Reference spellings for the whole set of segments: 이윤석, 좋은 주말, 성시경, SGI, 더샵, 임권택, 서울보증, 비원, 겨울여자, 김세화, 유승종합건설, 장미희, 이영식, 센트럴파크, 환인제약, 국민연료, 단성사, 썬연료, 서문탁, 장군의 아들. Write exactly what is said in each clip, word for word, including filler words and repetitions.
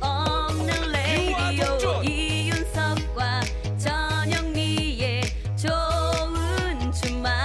없는 레이디오 이윤석과 전영미의 좋은 주말.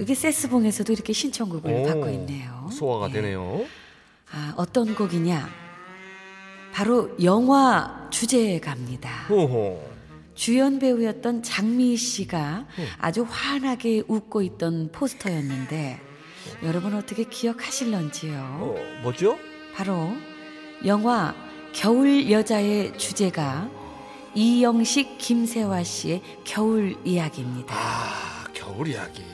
이게 쎄스봉에서도 이렇게 신청곡을 오, 받고 있네요. 소화가 네. 되네요. 아, 어떤 곡이냐, 바로 영화 주제가입니다. 호호. 주연 배우였던 장미희 씨가 호. 아주 환하게 웃고 있던 포스터였는데 호. 여러분 어떻게 기억하실런지요? 어, 뭐죠? 바로 영화 겨울여자의 주제가 이영식 김세화 씨의 겨울 이야기입니다. 아, 겨울 이야기.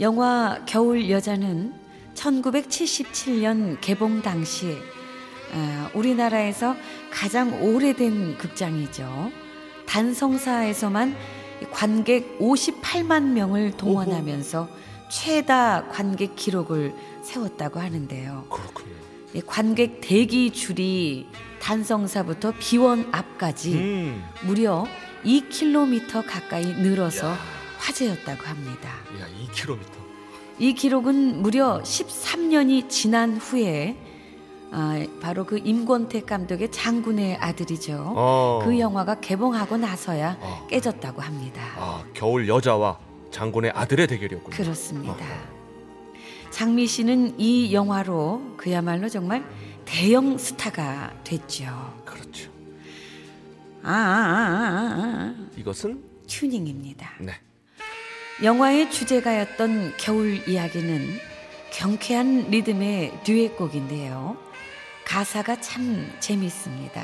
영화 겨울여자는 천구백칠십칠 년 개봉 당시 아, 우리나라에서 가장 오래된 극장이죠. 단성사에서만 관객 오십팔만 명을 동원하면서 오호. 최다 관객 기록을 세웠다고 하는데요. 그렇군요. 관객 대기 줄이 단성사부터 비원 앞까지 음. 무려 이 킬로미터 가까이 늘어서 야. 화제였다고 합니다. 야, 이 킬로미터. 이 기록은 무려 십삼 년이 지난 후에 아, 바로 그 임권택 감독의 장군의 아들이죠. 어. 그 영화가 개봉하고 나서야 어. 깨졌다고 합니다. 아, 겨울 여자와 장군의 아들의 대결이었군요. 그렇습니다. 어. 장미 씨는 이 영화로 그야말로 정말 대형 스타가 됐죠. 그렇죠. 아, 아, 아, 아. 이것은 튜닝입니다. 네. 영화의 주제가였던 겨울 이야기는 경쾌한 리듬의 듀엣곡인데요. 가사가 참 재미있습니다.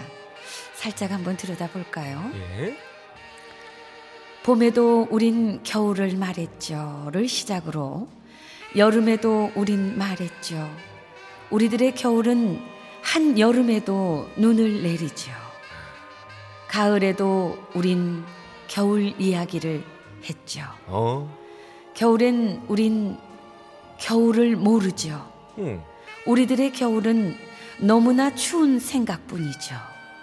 살짝 한번 들여다볼까요? 예? 봄에도 우린 겨울을 말했죠를 시작으로 여름에도 우린 말했죠. 우리들의 겨울은 한여름에도 눈을 내리죠. 가을에도 우린 겨울 이야기를 했죠. 어? 겨울엔 우린 겨울을 모르죠. 음. 우리들의 겨울은 너무나 추운 생각뿐이죠.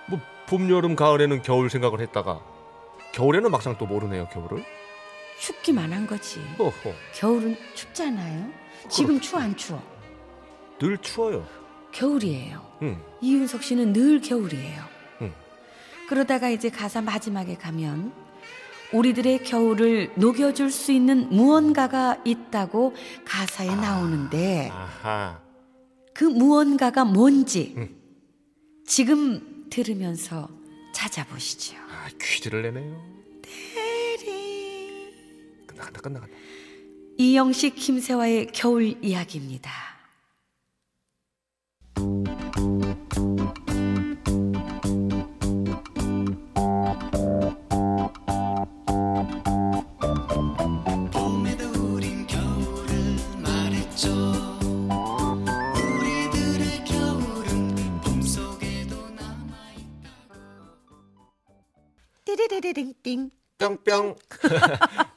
뭐 봄, 여름, 가을에는 겨울 생각을 했다가 겨울에는 막상 또 모르네요, 겨울을. 춥기만 한 거지. 어허. 겨울은 춥잖아요. 그렇구나. 지금 추워 안 추워? 늘 추워요. 겨울이에요. 음. 이윤석 씨는 늘 겨울이에요. 음. 그러다가 이제 가사 마지막에 가면 우리들의 겨울을 녹여줄 수 있는 무언가가 있다고 가사에 아, 나오는데 아하. 그 무언가가 뭔지 응. 지금 들으면서 찾아보시죠. 아, 퀴즈를 내네요. 대리. 끝나간다, 끝나간다. 이영식 김세화의 겨울 이야기입니다. 띵 뿅뿅.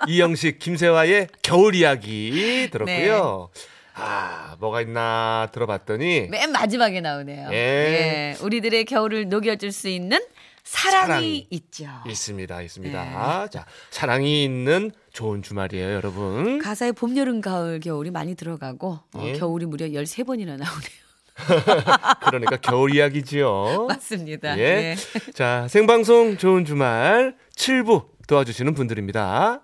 이영식 김세화의 겨울 이야기 들었고요. 네. 아, 뭐가 있나 들어봤더니 맨 마지막에 나오네요. 예. 예. 우리들의 겨울을 녹여줄 수 있는 사랑이, 사랑이 있죠. 있습니다, 있습니다. 예. 아, 자, 사랑이 있는 좋은 주말이에요, 여러분. 가사에 봄, 여름, 가을, 겨울이 많이 들어가고 예. 어, 겨울이 무려 열세 번이나 나오네요. 그러니까 겨울 이야기지요. 맞습니다. 예. 예. 자, 생방송 좋은 주말 칠 부 도와주시는 분들입니다.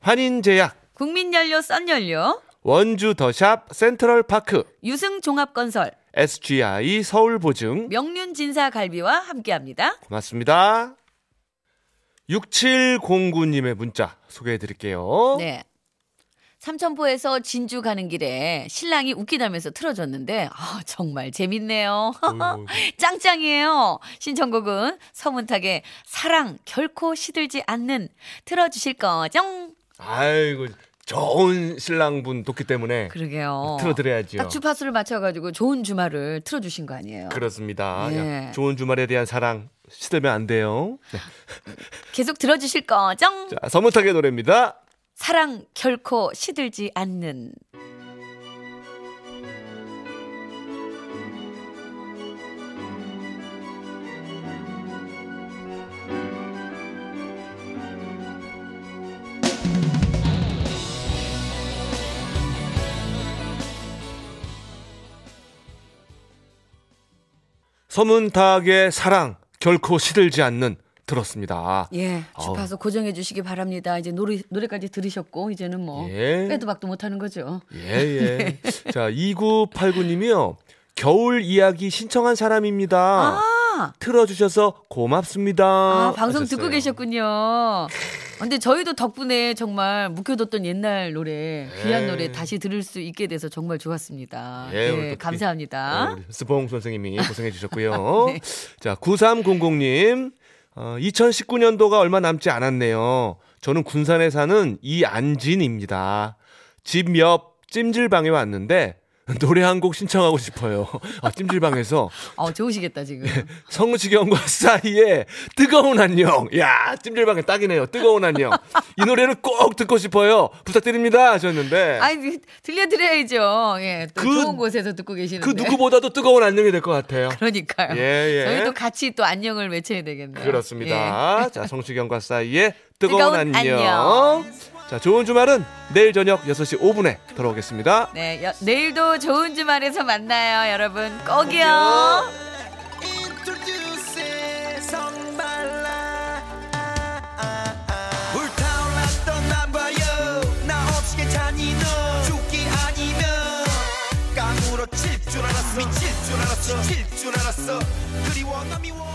환인제약, 국민연료, 썬연료, 원주 더샵, 센트럴파크, 유승종합건설, 에스지아이, 서울보증, 명륜진사갈비와 함께합니다. 고맙습니다. 육칠공구 님의 문자 소개해드릴게요. 네. 삼천포에서 진주 가는 길에 신랑이 웃기다면서 틀어줬는데 아, 정말 재밌네요. 짱짱이에요. 신청곡은 서문탁의 사랑 결코 시들지 않는 틀어주실 거죠? 아이고. 좋은 신랑분 돕기 때문에 그러게요. 틀어드려야죠. 딱 주파수를 맞춰가지고 좋은 주말을 틀어주신 거 아니에요. 그렇습니다. 예. 좋은 주말에 대한 사랑 시들면 안 돼요. 네. 계속 들어주실 거죠? 자, 서문탁의 노래입니다. 사랑 결코 시들지 않는. 서문탁의 사랑 결코 시들지 않는 들었습니다. 예, 주파수 고정해 주시기 바랍니다. 이제 노래, 노래까지 들으셨고 이제는 뭐 예. 빼도 박도 못하는 거죠. 예예. 예. 자, 이구팔구 님이요. 겨울 이야기 신청한 사람입니다. 아. 틀어주셔서 고맙습니다. 아, 방송 하셨어요. 듣고 계셨군요. 근데 저희도 덕분에 정말 묵혀뒀던 옛날 노래, 예. 귀한 노래 다시 들을 수 있게 돼서 정말 좋았습니다. 예, 예, 감사합니다. 예, 스봉 선생님이 고생해 주셨고요. 네. 자, 구삼공공 님, 어, 이천십구 년도가 얼마 남지 않았네요. 저는 군산에 사는 이안진입니다. 집 옆 찜질방에 왔는데 노래 한 곡 신청하고 싶어요. 아, 찜질방에서. 어, 좋으시겠다, 지금. 예, 성시경과 싸이의 뜨거운 안녕. 야, 찜질방에 딱이네요. 뜨거운 안녕. 이 노래를 꼭 듣고 싶어요. 부탁드립니다. 하셨는데. 아니, 들려드려야죠. 예, 또 그, 좋은 곳에서 듣고 계시는데. 그 누구보다도 뜨거운 안녕이 될 것 같아요. 그러니까요. 예, 예. 저희도 같이 또 안녕을 외쳐야 되겠네요. 그렇습니다. 예. 자, 성시경과 싸이의 뜨거운, 뜨거운 안녕. 안녕. 자, 좋은 주말은 내일 저녁 여섯 시 오 분에 돌아오겠습니다. 네, 여, 내일도 좋은 주말에서 만나요, 여러분. 꼭이요. 미칠 줄 알았어.